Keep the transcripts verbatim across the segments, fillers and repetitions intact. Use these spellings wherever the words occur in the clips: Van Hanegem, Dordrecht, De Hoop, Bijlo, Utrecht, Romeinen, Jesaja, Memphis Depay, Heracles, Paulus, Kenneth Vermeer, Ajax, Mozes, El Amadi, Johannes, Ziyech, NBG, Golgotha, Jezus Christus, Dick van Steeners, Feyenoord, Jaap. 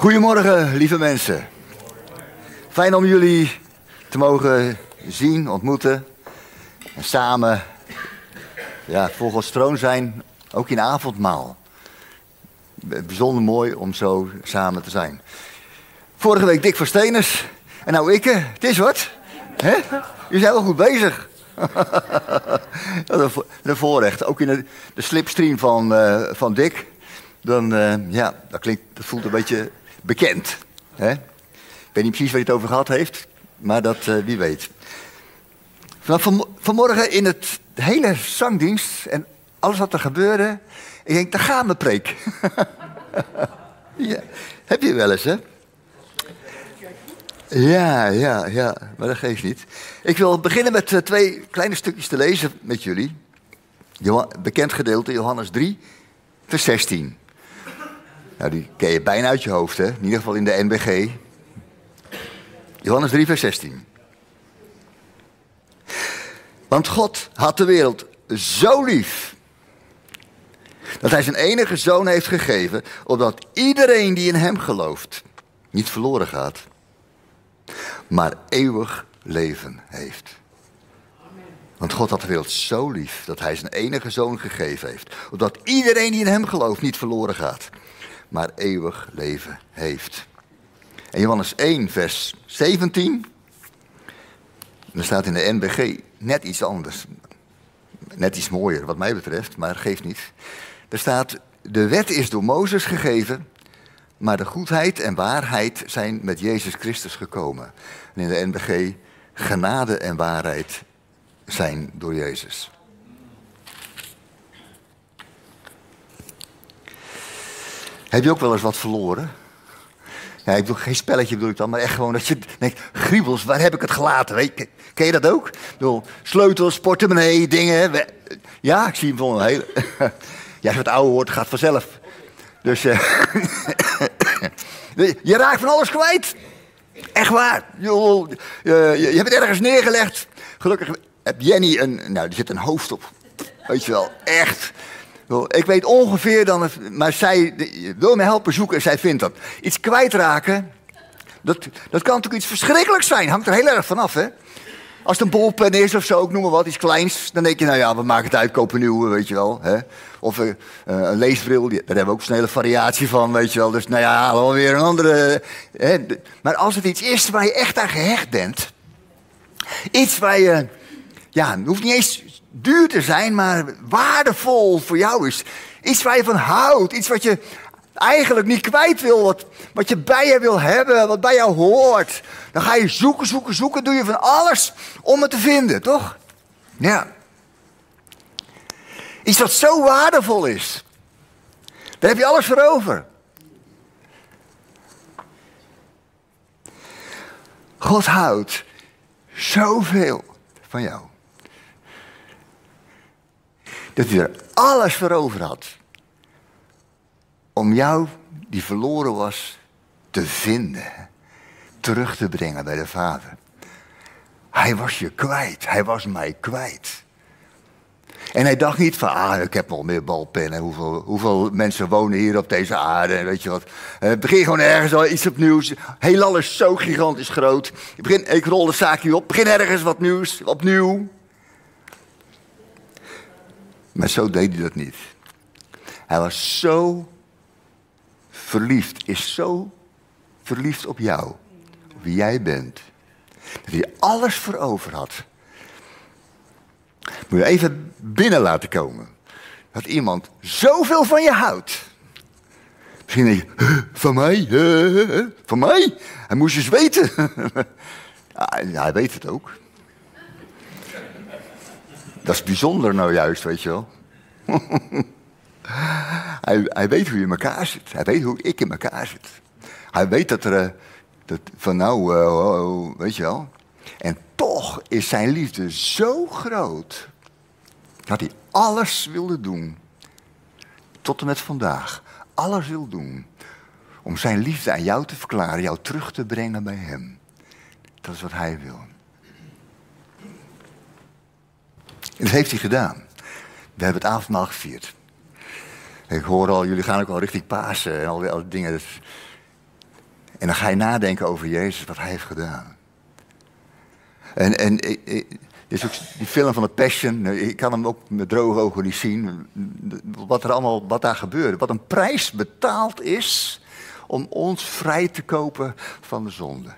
Goedemorgen, lieve mensen. Fijn om jullie te mogen zien, ontmoeten. En samen, ja, voor Gods troon zijn, ook in avondmaal. Bijzonder mooi om zo samen te zijn. Vorige week Dick van Steeners. En nou ik, het is wat. Hè? Jullie zijn wel goed bezig. Dat een voorrecht. Ook in de, de slipstream van, uh, van Dick. Dan, uh, ja, dat, klinkt, dat voelt een beetje bekend. Hè? Ik weet niet precies waar hij het over gehad heeft, maar dat, uh, wie weet. Vanaf van, vanmorgen in het hele zangdienst en alles wat er gebeurde, ik denk, daar gaan we preek. Ja, heb je wel eens, hè? Ja, ja, ja, maar dat geeft niet. Ik wil beginnen met uh, twee kleine stukjes te lezen met jullie. Joh- bekend gedeelte, Johannes drie, vers zestien. Nou, die ken je bijna uit je hoofd, hè? In ieder geval in de N B G. Johannes drie, vers zestien. Want God had de wereld zo lief, dat hij zijn enige zoon heeft gegeven, opdat iedereen die in hem gelooft niet verloren gaat, maar eeuwig leven heeft. Want God had de wereld zo lief, dat hij zijn enige zoon gegeven heeft, opdat iedereen die in hem gelooft niet verloren gaat, maar eeuwig leven heeft. En Johannes één, vers zeventien. Er staat in de N B G net iets anders. Net iets mooier, wat mij betreft, maar geeft niet. Er staat, de wet is door Mozes gegeven, maar de goedheid en waarheid zijn met Jezus Christus gekomen. En in de N B G, genade en waarheid zijn door Jezus. Heb je ook wel eens wat verloren? Ja, ik bedoel, geen spelletje bedoel ik dan, maar echt gewoon dat je denkt, griebels, waar heb ik het gelaten? Weet, ken je dat ook? Ik bedoel, sleutels, portemonnee, dingen. We, ja, ik zie hem van een hele... Ja, als je wat ouder wordt, gaat vanzelf. Dus uh, je raakt van alles kwijt. Echt waar. Je, je, je hebt het ergens neergelegd. Gelukkig heb Jenny een... Nou, die zit een hoofd op. Weet je wel, echt... Ik weet ongeveer dan, het, maar zij wil me helpen zoeken en zij vindt dat. Iets kwijtraken, dat, dat kan natuurlijk iets verschrikkelijks zijn. Hangt er heel erg vanaf, hè. Als het een bolpen is of zo, ik noem maar wat, iets kleins. Dan denk je, nou ja, we maken het uit, kopen een nieuwe, weet je wel. Hè? Of uh, een leesbril, daar hebben we ook een hele variatie van, weet je wel. Dus nou ja, halen we weer een andere. Hè? Maar als het iets is waar je echt aan gehecht bent. Iets waar je, ja, het hoeft niet eens... duur te zijn, maar waardevol voor jou is. Iets waar je van houdt. Iets wat je eigenlijk niet kwijt wil. Wat, wat je bij je wil hebben. Wat bij jou hoort. Dan ga je zoeken, zoeken, zoeken. Doe je van alles om het te vinden, toch? Ja. Iets wat zo waardevol is. Daar heb je alles voor over. God houdt zoveel van jou. Dat hij er alles voor over had. Om jou, die verloren was, te vinden. Terug te brengen bij de Vader. Hij was je kwijt. Hij was mij kwijt. En hij dacht niet van, ah, ik heb nog meer balpennen. Hoeveel, hoeveel mensen wonen hier op deze aarde. Weet je wat. Uh, begin gewoon ergens al iets opnieuw. Heel alles zo gigantisch groot. Ik, begin, ik rol de zaakje op. Begin ergens wat nieuws. Opnieuw. Maar zo deed hij dat niet. Hij was zo verliefd, is zo verliefd op jou, op wie jij bent, dat hij alles voor over had. Moet je even binnen laten komen, dat iemand zoveel van je houdt. Misschien denk je, van mij, van mij? Hij moest eens weten. Ja, hij weet het ook. Dat is bijzonder nou juist, weet je wel. hij, hij weet hoe je in elkaar zit. Hij weet hoe ik in elkaar zit. Hij weet dat er... Dat van nou, uh, weet je wel. En toch is zijn liefde zo groot... dat hij alles wilde doen. Tot en met vandaag. Alles wil doen. Om zijn liefde aan jou te verklaren. Jou terug te brengen bij hem. Dat is wat hij wil. En dat heeft hij gedaan. We hebben het avondmaal gevierd. Ik hoor al, jullie gaan ook al richting Pasen en al die dingen. En dan ga je nadenken over Jezus, wat hij heeft gedaan. En, en ik, ik, dus ook die film van de Passion, ik kan hem ook met droge ogen niet zien. Wat er allemaal, wat daar gebeurde. Wat een prijs betaald is om ons vrij te kopen van de zonde.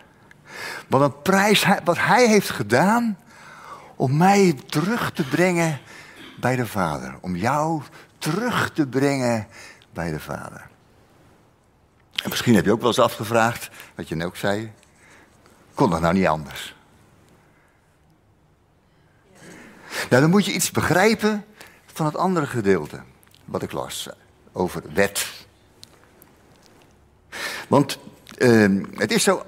Wat een prijs, wat hij heeft gedaan om mij terug te brengen bij de Vader. Om jou terug te brengen bij de Vader. En misschien heb je ook wel eens afgevraagd, wat je net ook zei, kon dat nou niet anders? Nou, dan moet je iets begrijpen van het andere gedeelte, wat ik las, over wet. Want uh, het is zo,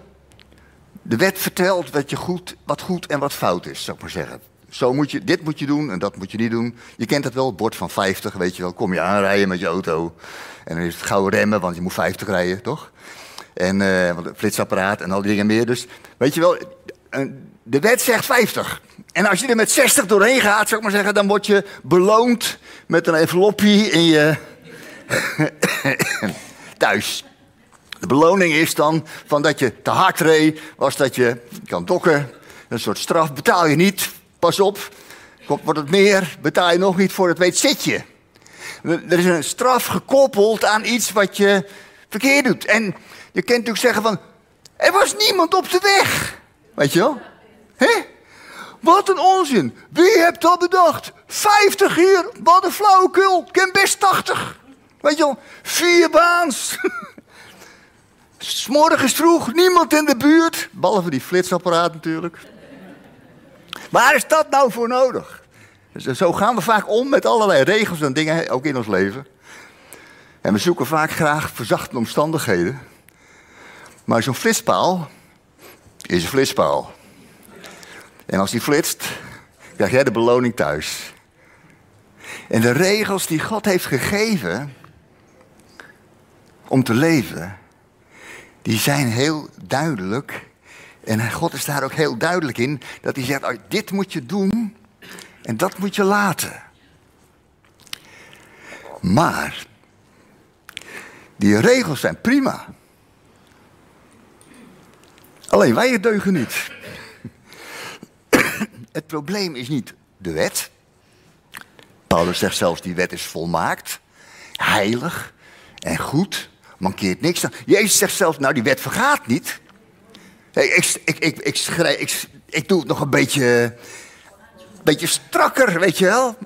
de wet vertelt wat, je goed, wat goed en wat fout is, zou ik maar zeggen. Zo moet je, dit moet je doen en dat moet je niet doen. Je kent het wel, het bord van vijftig, weet je wel, kom je aanrijden met je auto. En dan is het gauw remmen, want je moet vijftig rijden, toch? En uh, flitsapparaat en al die dingen meer. Dus weet je wel, de wet zegt vijftig. En als je er met zestig doorheen gaat, zou ik maar zeggen, dan word je beloond met een envelopje in je thuis. De beloning is dan van dat je te hard reed, was dat je kan dokken. Een soort straf, betaal je niet, pas op, wordt het meer, betaal je nog niet voor het weet, zit je. Er is een straf gekoppeld aan iets wat je verkeerd doet. En je kunt natuurlijk zeggen van, er was niemand op de weg. Weet je wel? Hé? Wat een onzin. Wie hebt dat bedacht? vijftig hier, wat een flauwekul. Ik ken best tachtig. Weet je wel? Vier baans. 'S Morgens vroeg, niemand in de buurt. Behalve die flitsapparaat natuurlijk. Waar is dat nou voor nodig? Zo gaan we vaak om met allerlei regels en dingen, ook in ons leven. En we zoeken vaak graag verzachte omstandigheden. Maar zo'n flitspaal is een flitspaal. En als die flitst, krijg jij de beloning thuis. En de regels die God heeft gegeven om te leven, die zijn heel duidelijk. En God is daar ook heel duidelijk in, dat hij zegt, dit moet je doen en dat moet je laten. Maar die regels zijn prima. Alleen wij deugen niet. Het probleem is niet de wet. Paulus zegt zelfs, die wet is volmaakt, heilig en goed, mankeert niks aan. Jezus zegt zelfs, nou die wet vergaat niet. Nee, ik, ik, ik, ik, schrijf, ik, ik doe het nog een beetje, beetje strakker, weet je wel.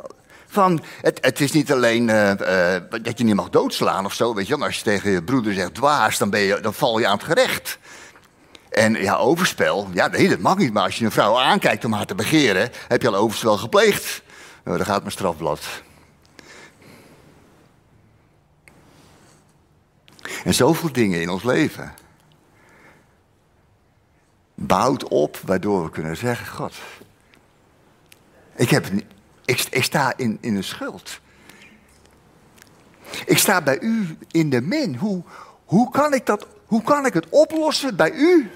Van, het, het is niet alleen uh, uh, dat je niet mag doodslaan of zo, weet je wel. Maar als je tegen je broeder zegt dwaas, dan, ben je, dan val je aan het gerecht. En ja, overspel, ja, nee, dat mag niet. Maar als je een vrouw aankijkt om haar te begeren, heb je al overspel gepleegd. Nou, dan gaat mijn strafblad. En zoveel dingen in ons leven bouwt op, waardoor we kunnen zeggen, God, ik, heb, ik, ik sta in, in de schuld. Ik sta bij u in de min. Hoe, hoe, kan ik dat, hoe kan ik het oplossen bij u?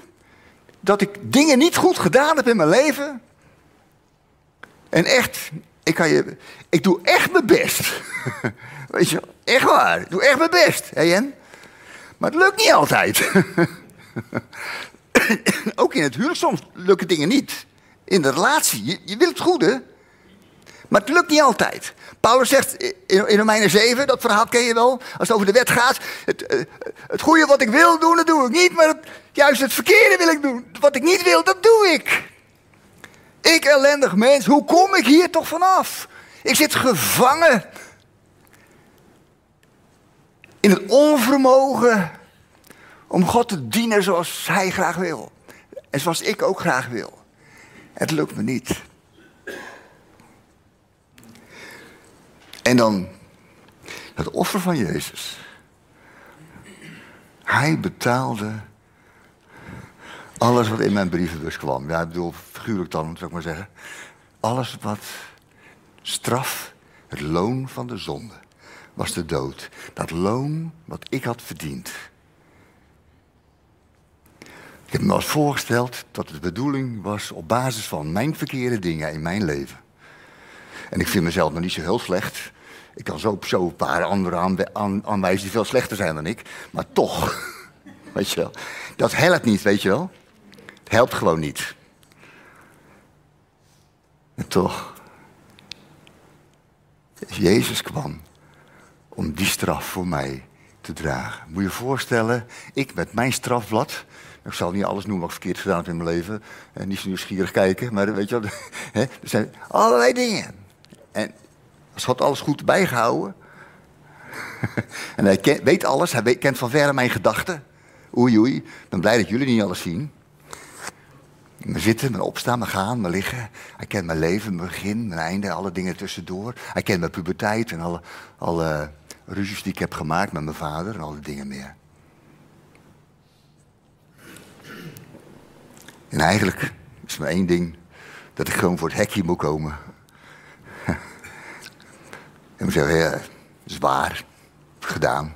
Dat ik dingen niet goed gedaan heb in mijn leven. En echt, ik, kan je, ik doe echt mijn best. Weet je, echt waar. Ik doe echt mijn best. Hé Jen? Maar het lukt niet altijd. Ook in het huwelijk soms lukken dingen niet. In de relatie. Je, je wilt het goede. Maar het lukt niet altijd. Paulus zegt in, in Romeinen zeven, dat verhaal ken je wel. Als het over de wet gaat. Het, het goede wat ik wil doen, dat doe ik niet. Maar het, juist het verkeerde wil ik doen. Wat ik niet wil, dat doe ik. Ik ellendig mens. Hoe kom ik hier toch vanaf? Ik zit gevangen. In het onvermogen om God te dienen zoals hij graag wil. En zoals ik ook graag wil. Het lukt me niet. En dan het offer van Jezus. Hij betaalde alles wat in mijn brievenbus kwam. Ja, ik bedoel, figuurlijk dan, zou ik maar zeggen. Alles wat straf, het loon van de zonde, was de dood. Dat loon wat ik had verdiend. Ik heb me als voorgesteld dat de bedoeling was op basis van mijn verkeerde dingen in mijn leven. En ik vind mezelf nog niet zo heel slecht. Ik kan zo, zo een paar anderen aan, aan, aanwijzen die veel slechter zijn dan ik. Maar toch, weet je wel. Dat helpt niet, weet je wel. Het helpt gewoon niet. En toch, Jezus kwam om die straf voor mij te dragen. Moet je je voorstellen, ik met mijn strafblad... Ik zal niet alles noemen wat ik verkeerd gedaan heb in mijn leven. En niet zo nieuwsgierig kijken, maar weet je wel, er zijn allerlei dingen. En ze had alles goed bijgehouden. En hij ken, weet alles, hij weet, kent van verre mijn gedachten. Oei, oei, ik ben blij dat jullie niet alles zien. Mijn zitten, mijn opstaan, mijn gaan, mijn liggen. Hij kent mijn leven, mijn begin, mijn einde, alle dingen tussendoor. Hij kent mijn puberteit en alle, alle ruzies die ik heb gemaakt met mijn vader en alle dingen meer. En eigenlijk is maar één ding, dat ik gewoon voor het hekje moet komen. En we zeggen, ja, dat is waar, gedaan,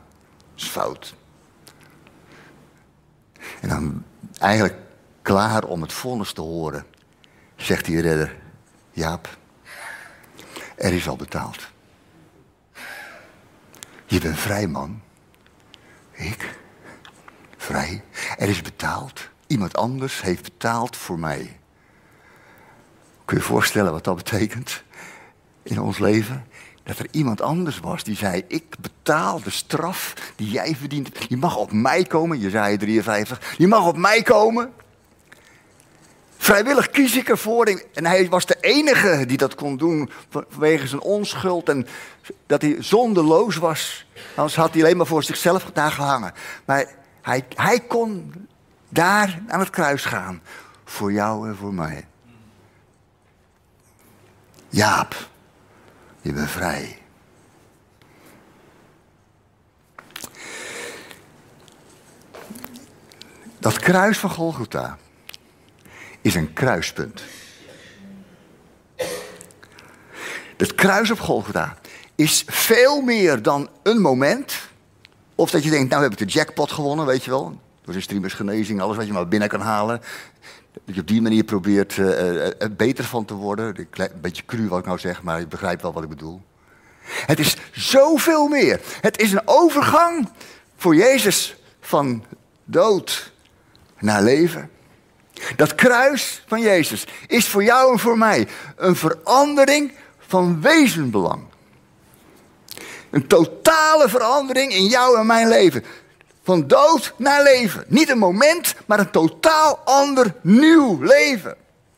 dat is fout. En dan eigenlijk klaar om het vonnis te horen, zegt die redder, Jaap, er is al betaald. Je bent vrij, man. Ik? Vrij? Er is betaald. Iemand anders heeft betaald voor mij. Kun je je voorstellen wat dat betekent in ons leven? Dat er iemand anders was die zei, ik betaal de straf die jij verdient. Je mag op mij komen, Jesaja drieënvijftig. Je mag op mij komen. Vrijwillig kies ik ervoor. En hij was de enige die dat kon doen vanwege zijn onschuld. En dat hij zondeloos was. Anders had hij alleen maar voor zichzelf nagehangen. Maar hij, hij kon... daar aan het kruis gaan. Voor jou en voor mij. Jaap, je bent vrij. Dat kruis van Golgotha is een kruispunt. Dat kruis op Golgotha is veel meer dan een moment. Of dat je denkt, nou heb ik de jackpot gewonnen, weet je wel. Door zijn streamers genezing, alles wat je maar binnen kan halen. Dat je op die manier probeert uh, uh, beter van te worden. Een beetje cru wat ik nou zeg, maar je begrijpt wel wat ik bedoel. Het is zoveel meer. Het is een overgang voor Jezus van dood naar leven. Dat kruis van Jezus is voor jou en voor mij een verandering van wezenbelang. Een totale verandering in jou en mijn leven. Van dood naar leven. Niet een moment, maar een totaal ander nieuw leven.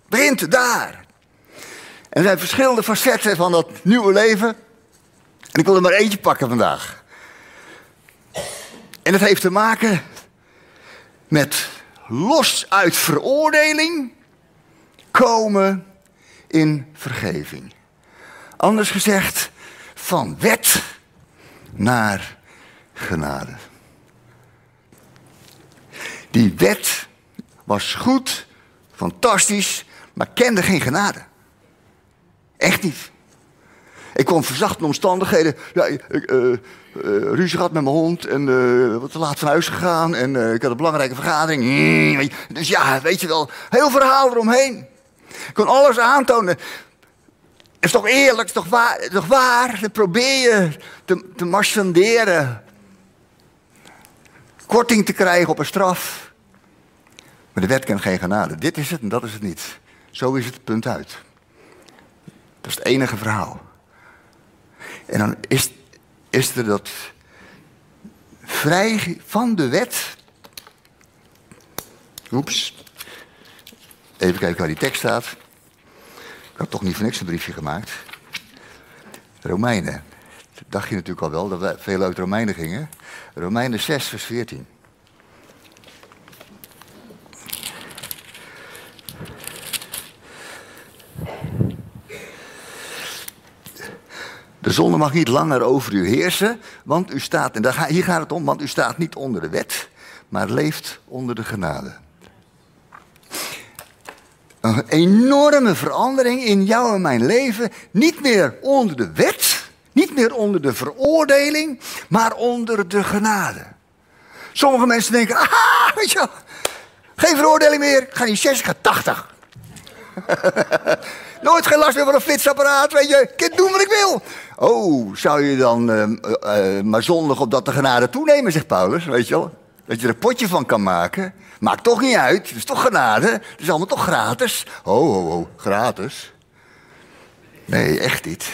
Begint daar. En er zijn verschillende facetten van dat nieuwe leven. En ik wil er maar eentje pakken vandaag. En dat heeft te maken met los uit veroordeling komen in vergeving. Anders gezegd, van wet naar genade. Die wet was goed, fantastisch, maar kende geen genade. Echt niet. Ik kwam verzachte omstandigheden. Ja, ik, ik, uh, uh, ruzie gehad met mijn hond en uh, wat te laat van huis gegaan. En uh, ik had een belangrijke vergadering. Mm, dus ja, weet je wel, heel verhaal eromheen. Ik kon alles aantonen. Het is toch eerlijk, het is toch waar? Het is toch waar? Dan probeer je te, te marchanderen. Korting te krijgen op een straf. Maar de wet kent geen genade. Dit is het en dat is het niet. Zo is het, punt uit. Dat is het enige verhaal. En dan is, is er dat vrij van de wet. Oeps. Even kijken waar die tekst staat. Ik had toch niet voor niks een briefje gemaakt. Romeinen. Dat dacht je natuurlijk al wel, dat we veel uit Romeinen gingen. Romeinen zes, vers veertien. De zonde mag niet langer over u heersen, want u staat, en daar ga, hier gaat het om, want u staat niet onder de wet, maar leeft onder de genade. Een enorme verandering in jouw en mijn leven, niet meer onder de wet. Niet meer onder de veroordeling, maar onder de genade. Sommige mensen denken, ah, weet je, geen veroordeling meer, ik ga niet zestig, ik ga tachtig. Nooit geen last meer van een flitsapparaat, weet je, ik doe wat ik wil. Oh, zou je dan uh, uh, maar zondig op dat de genade toenemen, zegt Paulus, weet je wel. Dat je er een potje van kan maken. Maakt toch niet uit. Het is toch genade. Het is allemaal toch gratis. Ho, ho, ho. Gratis. Nee, echt niet.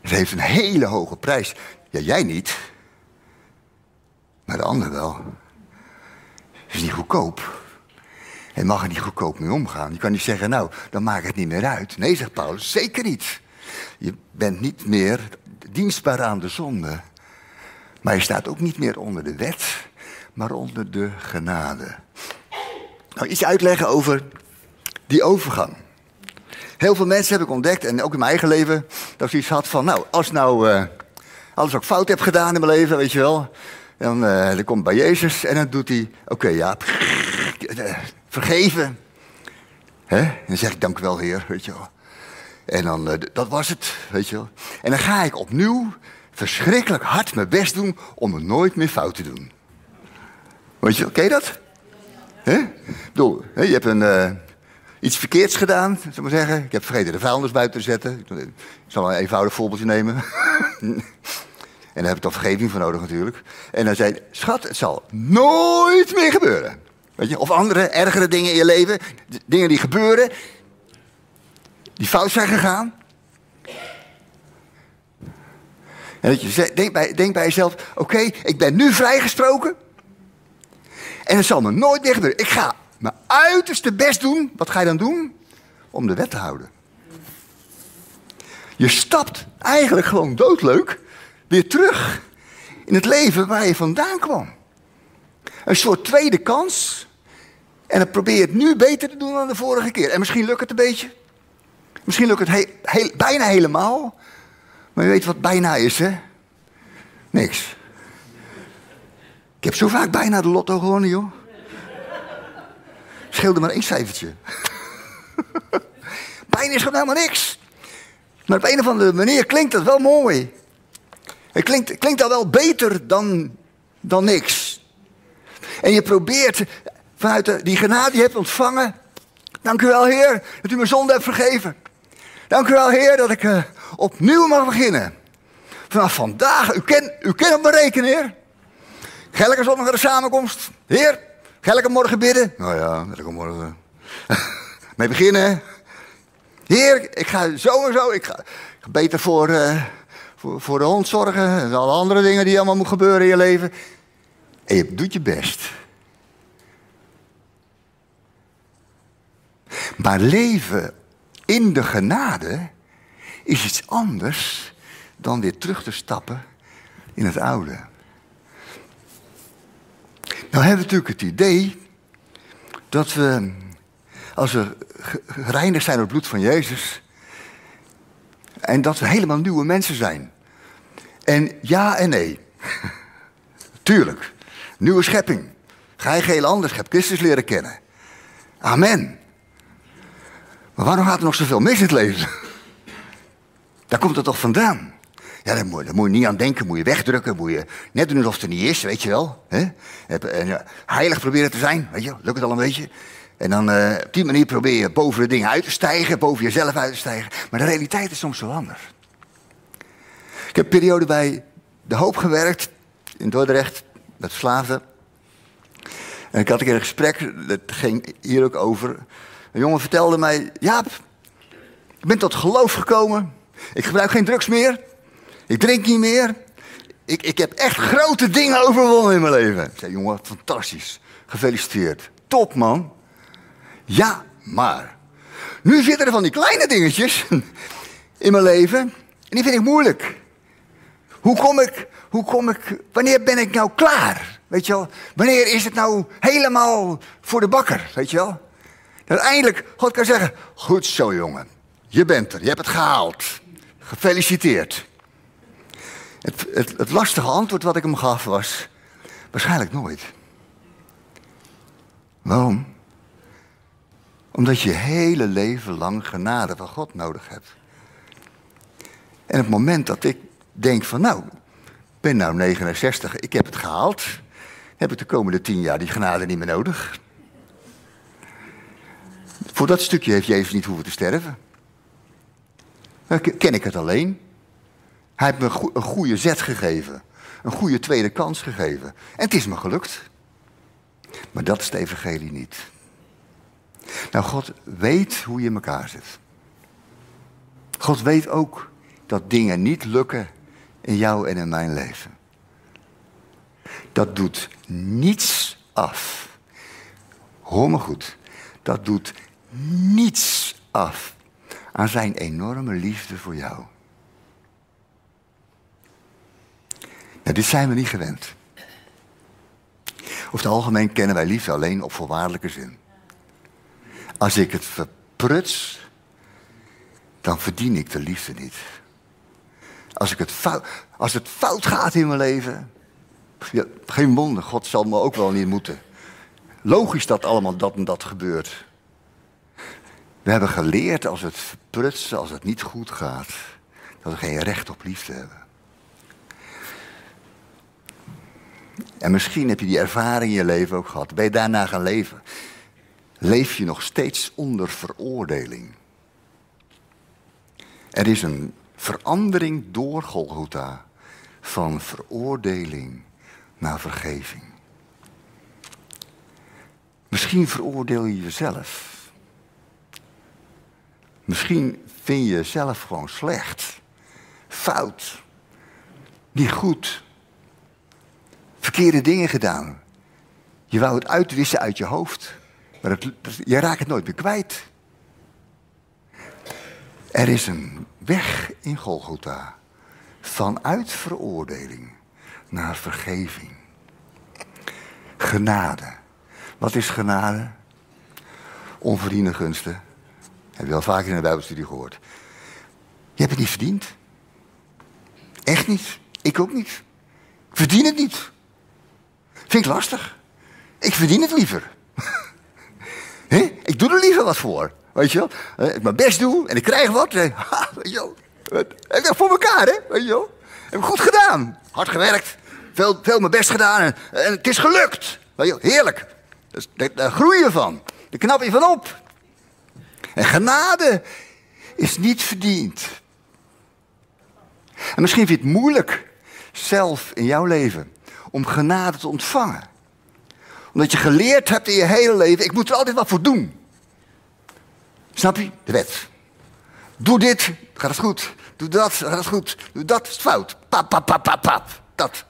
Het heeft een hele hoge prijs. Ja, jij niet. Maar de ander wel. Het is niet goedkoop. Hij mag er niet goedkoop mee omgaan. Je kan niet zeggen, nou, dan maakt het niet meer uit. Nee, zegt Paulus, zeker niet. Je bent niet meer dienstbaar aan de zonde. Maar je staat ook niet meer onder de wet, maar onder de genade. Nou, iets uitleggen over die overgang. Heel veel mensen heb ik ontdekt, en ook in mijn eigen leven, dat ik iets had van, nou, als nou uh, alles wat ik fout heb gedaan in mijn leven, weet je wel, dan, uh, dan komt bij Jezus en dan doet hij, oké, okay, ja, vergeven. Hè? En dan zeg ik, dank u wel, Heer, weet je wel. En dan, uh, dat was het, weet je wel. En dan ga ik opnieuw verschrikkelijk hard mijn best doen om het nooit meer fout te doen. Weet je wel, ken je dat? Hè? Ik bedoel, hè, je hebt een... Uh, Iets verkeerds gedaan, zal ik maar zeggen. Ik heb vergeten de vuilnis buiten te zetten. Ik zal een eenvoudig voorbeeldje nemen. En daar heb ik dan vergeving voor nodig natuurlijk. En dan zei hij, schat, het zal nooit meer gebeuren. Weet je? Of andere, ergere dingen in je leven. D- dingen die gebeuren. Die fout zijn gegaan. En dat je denkt bij, denk bij jezelf, oké, okay, ik ben nu vrijgesproken. En het zal me nooit meer gebeuren. Ik ga... mijn uiterste best doen, wat ga je dan doen? Om de wet te houden. Je stapt eigenlijk gewoon doodleuk weer terug in het leven waar je vandaan kwam. Een soort tweede kans. En dan probeer je het nu beter te doen dan de vorige keer. En misschien lukt het een beetje. Misschien lukt het he- he- bijna helemaal. Maar je weet wat bijna is, hè? Niks. Ik heb zo vaak bijna de lotto gewonnen, joh. Scheelde maar één cijfertje. Bijna is gewoon helemaal niks. Maar op een of andere manier klinkt dat wel mooi. Het klinkt, klinkt al wel beter dan, dan niks. En je probeert vanuit de, die genade die je hebt ontvangen. Dank u wel, Heer, dat u mijn zonde hebt vergeven. Dank u wel, Heer, dat ik uh, opnieuw mag beginnen. Vanaf vandaag, u kent u ken op me rekenen, Heer. Gelke zondag naar de samenkomst. Heer. Ga ik morgen bidden? Nou ja, ik morgen. Mee beginnen. Heer, ik ga zo en zo. Ik ga beter voor, uh, voor, voor de hond zorgen. En alle andere dingen die allemaal moeten gebeuren in je leven. En je doet je best. Maar leven in de genade is iets anders dan weer terug te stappen in het oude. Nou hebben we natuurlijk het idee dat we, als we gereinigd zijn door het bloed van Jezus, en dat we helemaal nieuwe mensen zijn. En ja en nee. Tuurlijk. Nieuwe schepping. Ga je geheel anders. Je hebt Christus leren kennen. Amen. Maar waarom gaat er nog zoveel mis in het leven? Daar komt het toch vandaan? Ja, daar moet, daar moet je niet aan denken, moet je wegdrukken, moet je net doen alsof het er niet is, weet je wel. Hè? En heilig proberen te zijn, weet je, lukt het al een beetje. En dan uh, op die manier probeer je boven de dingen uit te stijgen, boven jezelf uit te stijgen. Maar de realiteit is soms wel anders. Ik heb een periode bij De Hoop gewerkt, in Dordrecht, met slaven. En ik had een keer een gesprek, dat ging hier ook over. Een jongen vertelde mij, Jaap, ik ben tot geloof gekomen, ik gebruik geen drugs meer. Ik drink niet meer. Ik, ik heb echt grote dingen overwonnen in mijn leven. Ik zei, jongen, fantastisch. Gefeliciteerd. Top, man. Ja, maar. Nu zitten er van die kleine dingetjes in mijn leven. En die vind ik moeilijk. Hoe kom ik, hoe kom ik, wanneer ben ik nou klaar? Weet je wel? Wanneer is het nou helemaal voor de bakker? Weet je wel? Dat eindelijk God kan zeggen, goed zo, jongen. Je bent er. Je hebt het gehaald. Gefeliciteerd. Het, het, het lastige antwoord wat ik hem gaf was, waarschijnlijk nooit. Waarom? Omdat je je hele leven lang genade van God nodig hebt. En het moment dat ik denk van, nou, ik ben nou negenenzestig, ik heb het gehaald. Heb ik de komende tien jaar die genade niet meer nodig. Voor dat stukje heeft Jezus niet hoeven te sterven. Dan ken ik het alleen. Hij heeft me een goede zet gegeven. een goede tweede kans gegeven. En het is me gelukt. Maar dat is de evangelie niet. Nou, God weet hoe je in elkaar zit. God weet ook dat dingen niet lukken in jou en in mijn leven. Dat doet niets af. Hoor me goed. Dat doet niets af aan zijn enorme liefde voor jou. Nou, dit zijn we niet gewend. Over het algemeen kennen wij liefde alleen op voorwaardelijke zin. Als ik het verpruts, dan verdien ik de liefde niet. Als, ik het, fout, als het fout gaat in mijn leven, ja, geen wonder, God zal me ook wel niet moeten. Logisch dat allemaal dat en dat gebeurt. We hebben geleerd als het verprutsen, als het niet goed gaat, dat we geen recht op liefde hebben. En misschien heb je die ervaring in je leven ook gehad. Ben je daarna gaan leven? Leef je nog steeds onder veroordeling? Er is een verandering door Golgotha van veroordeling naar vergeving. Misschien veroordeel je jezelf. Misschien vind je jezelf gewoon slecht, fout, niet goed, verkeerde dingen gedaan. Je wou het uitwissen uit je hoofd, maar het, je raakt het nooit meer kwijt. Er is een weg in Golgotha vanuit veroordeling naar vergeving. Genade. Wat is genade? Onverdiende gunsten. Heb je al vaker in de Bijbelstudie gehoord. Je hebt het niet verdiend. Echt niet. Ik ook niet. Ik verdien het niet. Vind ik lastig. Ik verdien het liever. He? Ik doe er liever wat voor. Weet je wel. Ik mijn best doe en ik krijg wat. Ha, weet je wel. Heb ik dat voor elkaar, hè? Weet je wel. Heb ik goed gedaan. Hard gewerkt. Veel, veel mijn best gedaan. En, en het is gelukt. Weet je wel. Heerlijk. Daar, daar groei je van. Daar knap je van op. En genade is niet verdiend. En misschien vind je het moeilijk, zelf in jouw leven, om genade te ontvangen. Omdat je geleerd hebt in je hele leven, ik moet er altijd wat voor doen. Snap je? De wet. Doe dit, gaat het goed. Doe dat, gaat het goed. Doe dat, is het fout. Pap, pap, pap, pap, pap. Dat.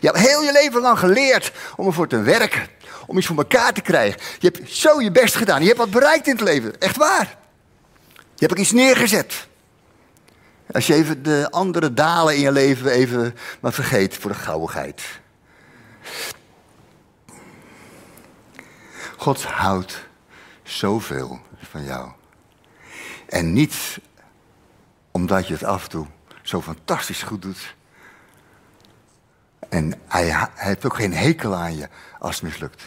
Je hebt heel je leven lang geleerd om ervoor te werken. Om iets voor elkaar te krijgen. Je hebt zo je best gedaan. Je hebt wat bereikt in het leven. Echt waar. Je hebt ook iets neergezet. Als je even de andere dalen in je leven even maar vergeet voor de gauwigheid. God houdt zoveel van jou. En niet omdat je het af en toe zo fantastisch goed doet. En hij, hij heeft ook geen hekel aan je als het mislukt.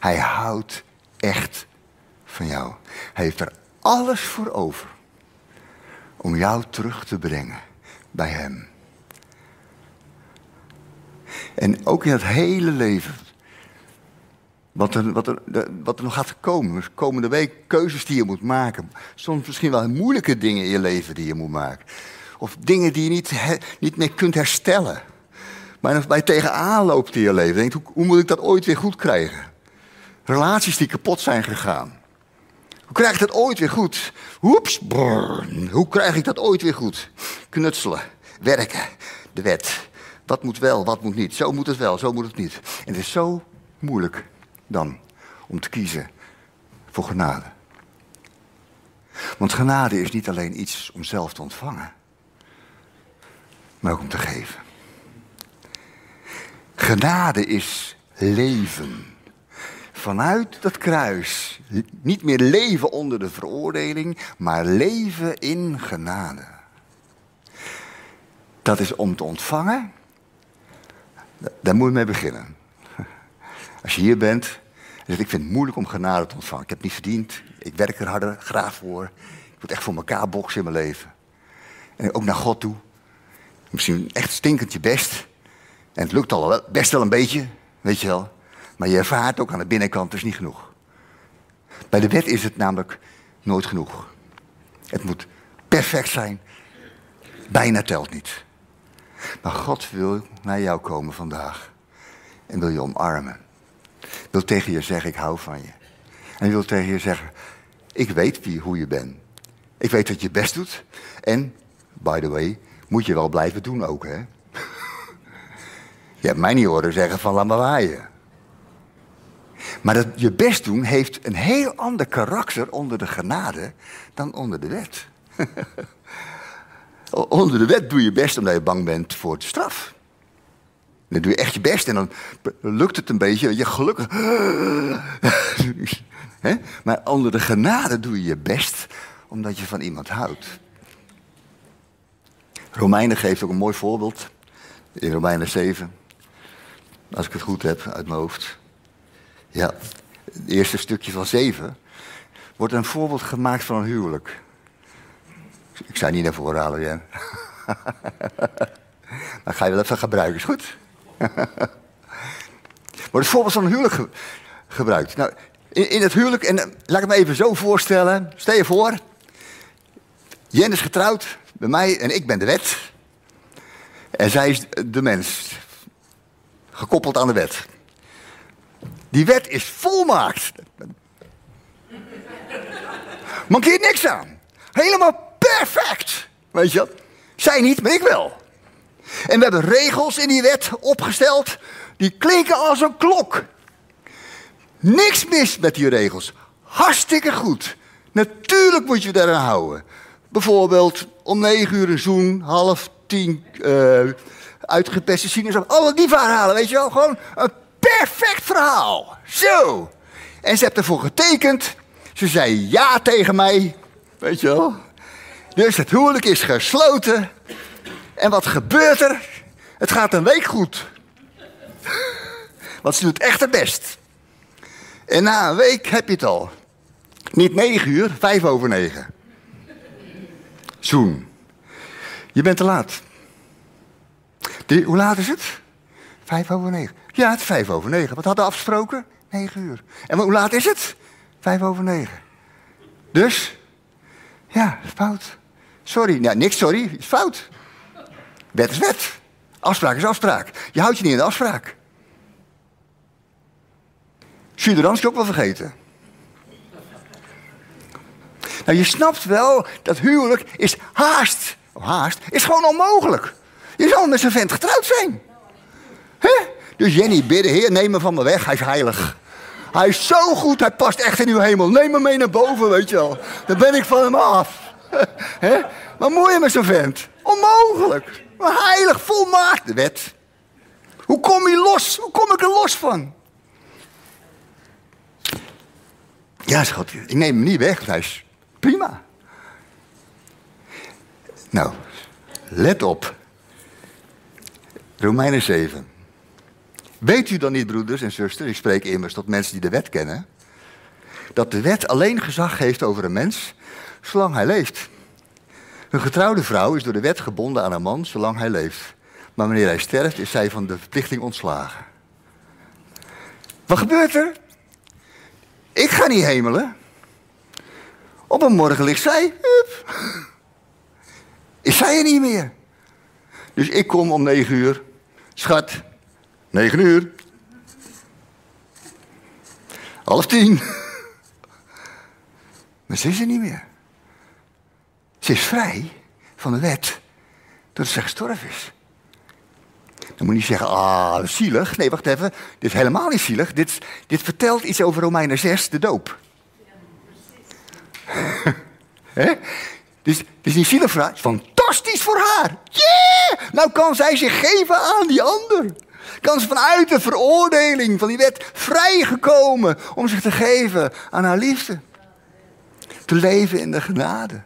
Hij houdt echt van jou. Hij heeft er alles voor over om jou terug te brengen bij hem. En ook in het hele leven. Wat er, wat er, wat er nog gaat komen. Dus komende week keuzes die je moet maken. Soms misschien wel moeilijke dingen in je leven die je moet maken. Of dingen die je niet, he, niet meer kunt herstellen. Maar als je tegenaan loopt in je leven, denkt, hoe, hoe moet ik dat ooit weer goed krijgen? Relaties die kapot zijn gegaan. Hoe krijg ik dat ooit weer goed? Oeps, brrr, hoe krijg ik dat ooit weer goed? Knutselen, werken, de wet. Wat moet wel, wat moet niet. Zo moet het wel, zo moet het niet. En het is zo moeilijk dan om te kiezen voor genade. Want genade is niet alleen iets om zelf te ontvangen, maar ook om te geven. Genade is leven. Vanuit dat kruis. Niet meer leven onder de veroordeling, maar leven in genade. Dat is om te ontvangen. Daar moet je mee beginnen. Als je hier bent, ik vind het moeilijk om genade te ontvangen. Ik heb het niet verdiend. Ik werk er harder, graag voor. Ik moet echt voor elkaar boksen in mijn leven. En ook naar God toe. Misschien echt stinkend je best. En het lukt al best wel een beetje, weet je wel. Maar je ervaart ook aan de binnenkant, dat is niet genoeg. Bij de wet is het namelijk nooit genoeg. Het moet perfect zijn. Bijna telt niet. Maar God wil naar jou komen vandaag. En wil je omarmen. Wil tegen je zeggen, ik hou van je. En wil tegen je zeggen, ik weet wie, hoe je bent. Ik weet dat je het best doet. En, by the way, moet je wel blijven doen ook, hè? Je hebt mij niet horen zeggen van laat maar waaien. Maar dat je best doen heeft een heel ander karakter onder de genade dan onder de wet. Onder de wet doe je best omdat je bang bent voor de straf. Dan doe je echt je best en dan lukt het een beetje. En je gelukkig. Maar onder de genade doe je je best omdat je van iemand houdt. Romeinen geeft ook een mooi voorbeeld. In Romeinen zeven. Als ik het goed heb uit mijn hoofd. Ja, het eerste stukje van zeven. Wordt een voorbeeld gemaakt van een huwelijk. Ik zou niet naar voren halen, Jan. Maar ga je wel even gebruiken, is goed? Wordt het voorbeeld van een huwelijk ge- gebruikt. Nou, in, in het huwelijk, en laat ik me even zo voorstellen. Stel je voor, Jan is getrouwd bij mij en ik ben de wet. En zij is de mens. Gekoppeld aan de wet. Die wet is volmaakt. Mankeert niks aan. Helemaal perfect. Weet je dat? Zij niet, maar ik wel. En we hebben regels in die wet opgesteld. Die klinken als een klok. Niks mis met die regels. Hartstikke goed. Natuurlijk moet je daaraan houden. Bijvoorbeeld om negen uur een zoen, half tien uh, uitgepeste sinaasappels. Alle die verhalen, weet je wel. Gewoon een perfect verhaal. Zo. En ze heeft ervoor getekend. Ze zei ja tegen mij. Weet je wel. Dus het huwelijk is gesloten. En wat gebeurt er? Het gaat een week goed. Want ze doet echt het best. En na een week heb je het al. Niet negen uur, vijf over negen. Zoen. Je bent te laat. Die, hoe laat is het? Vijf over negen. Ja, het is vijf over negen. Wat hadden we afgesproken? Negen uur. En hoe laat is het? Vijf over negen. Dus? Ja, fout. Sorry. Nou, niks sorry. Het is fout. Wet is wet. Afspraak is afspraak. Je houdt je niet in de afspraak. Suderans ook wel vergeten. Nou, je snapt wel dat huwelijk is haast. Oh, haast is gewoon onmogelijk. Je zal met zo'n vent getrouwd zijn. Hè? Dus Jenny bidden, Heer, neem me van me weg. Hij is heilig. Hij is zo goed, hij past echt in uw hemel. Neem me mee naar boven, weet je wel. Dan ben ik van hem af. Hè? Wat moet je met zo'n vent? Onmogelijk. Maar heilig, volmaakt de wet. Hoe kom je los? Hoe kom ik er los van? Ja, schat, ik neem hem niet weg. Hij is prima. Nou, let op. Romeinen zeven. Weet u dan niet, broeders en zusters, ik spreek immers tot mensen die de wet kennen, dat de wet alleen gezag heeft over een mens zolang hij leeft. Een getrouwde vrouw is door de wet gebonden aan een man zolang hij leeft. Maar wanneer hij sterft, is zij van de verplichting ontslagen. Wat gebeurt er? Ik ga niet hemelen. Op een morgen ligt zij. Hup. Is zij er niet meer? Dus ik kom om negen uur. Schat, negen uur. Half tien. Maar ze is er niet meer. Ze is vrij van de wet doordat ze gestorven is. Dan moet je niet zeggen, ah, zielig. Nee, wacht even. Dit is helemaal niet zielig. Dit, dit vertelt iets over Romeinen zes, de doop. Ja, precies. Dus het is niet zielig voor haar. Fantastisch voor haar. Yeah! Nou kan zij zich geven aan die ander. Kan ze vanuit de veroordeling van die wet vrijgekomen om zich te geven aan haar liefde. Te leven in de genade.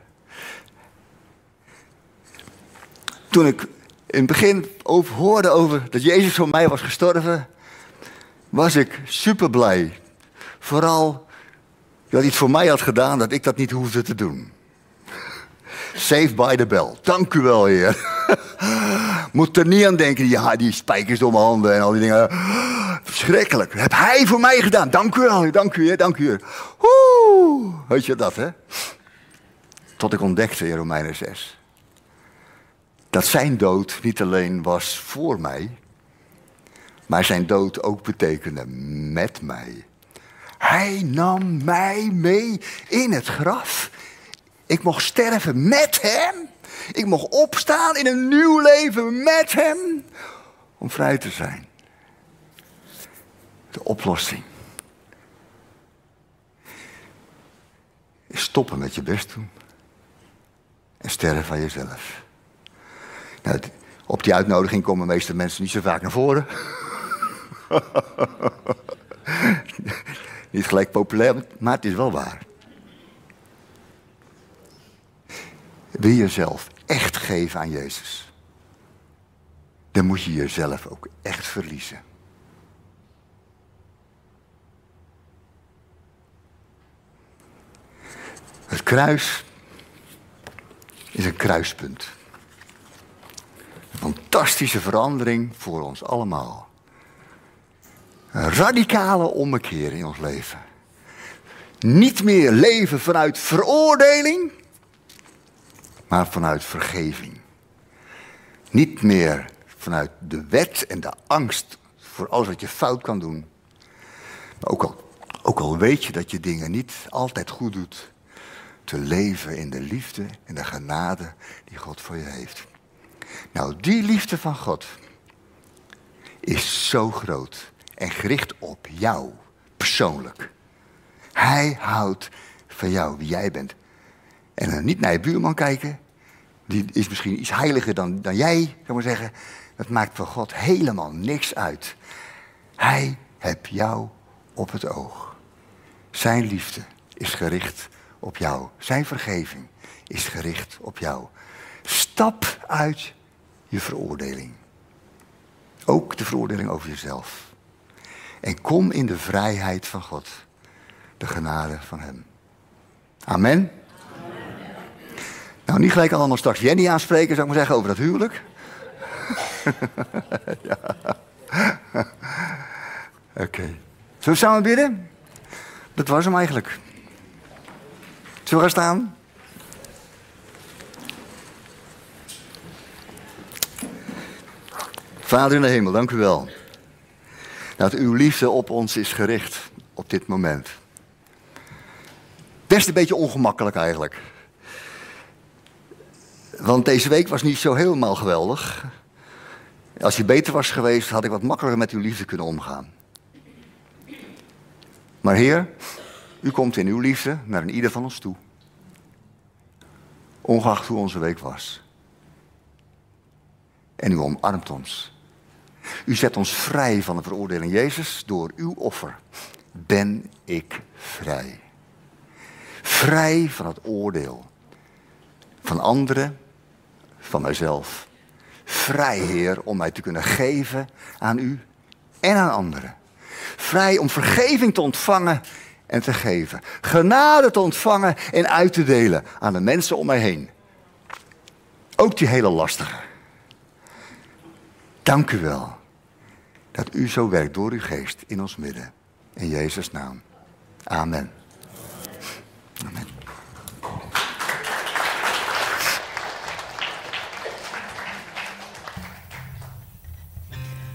Toen ik in het begin over, hoorde over dat Jezus voor mij was gestorven, was ik super blij. Vooral dat hij het voor mij had gedaan, dat ik dat niet hoefde te doen. Saved by the bell. Dank u wel, Heer. Moet er niet aan denken, die, ja, die spijkers door mijn handen en al die dingen. Verschrikkelijk. Heb hij voor mij gedaan. Dank u wel, dank u, Heer, dank u, Heer. Oeh, weet je dat, hè? Tot ik ontdekte in Romeinen zes. dat zijn dood niet alleen was voor mij, maar zijn dood ook betekende met mij. Hij nam mij mee in het graf. Ik mocht sterven met hem. Ik mocht opstaan in een nieuw leven met hem. Om vrij te zijn. De oplossing. Is stoppen met je best doen. En sterven aan jezelf. Nou, op die uitnodiging komen de meeste mensen niet zo vaak naar voren. Niet gelijk populair, maar het is wel waar. Wil je jezelf echt geven aan Jezus? Dan moet je jezelf ook echt verliezen. Het kruis is een kruispunt. Een fantastische verandering voor ons allemaal. Een radicale ommekeer in ons leven. Niet meer leven vanuit veroordeling, maar vanuit vergeving. Niet meer vanuit de wet en de angst voor alles wat je fout kan doen. Maar ook al, ook al weet je dat je dingen niet altijd goed doet, te leven in de liefde en de genade die God voor je heeft. Nou, die liefde van God is zo groot en gericht op jou persoonlijk. Hij houdt van jou, wie jij bent. En dan niet naar je buurman kijken. Die is misschien iets heiliger dan, dan jij, zou maar zeggen. Dat maakt voor God helemaal niks uit. Hij heeft jou op het oog. Zijn liefde is gericht op jou. Zijn vergeving is gericht op jou. Stap uit je veroordeling. Ook de veroordeling over jezelf. En kom in de vrijheid van God. De genade van hem. Amen. Nou, niet gelijk allemaal straks Jenny aanspreken, zou ik maar zeggen, over dat huwelijk. Ja. Oké. Okay. Zullen we samen bidden? Dat was hem eigenlijk. Zullen we gaan staan? Vader in de hemel, dank u wel. Dat uw liefde op ons is gericht op dit moment. Best een beetje ongemakkelijk eigenlijk. Want deze week was niet zo helemaal geweldig. Als je beter was geweest, had ik wat makkelijker met uw liefde kunnen omgaan. Maar Heer, u komt in uw liefde naar een ieder van ons toe. Ongeacht hoe onze week was. En u omarmt ons. U zet ons vrij van de veroordeling, Jezus, door uw offer. Ben ik vrij. Vrij van het oordeel. Van anderen, van mijzelf. Vrij, Heer, om mij te kunnen geven aan u en aan anderen. Vrij om vergeving te ontvangen en te geven. Genade te ontvangen en uit te delen aan de mensen om mij heen. Ook die hele lastige. Dank u wel dat u zo werkt door uw geest in ons midden. In Jezus' naam. Amen.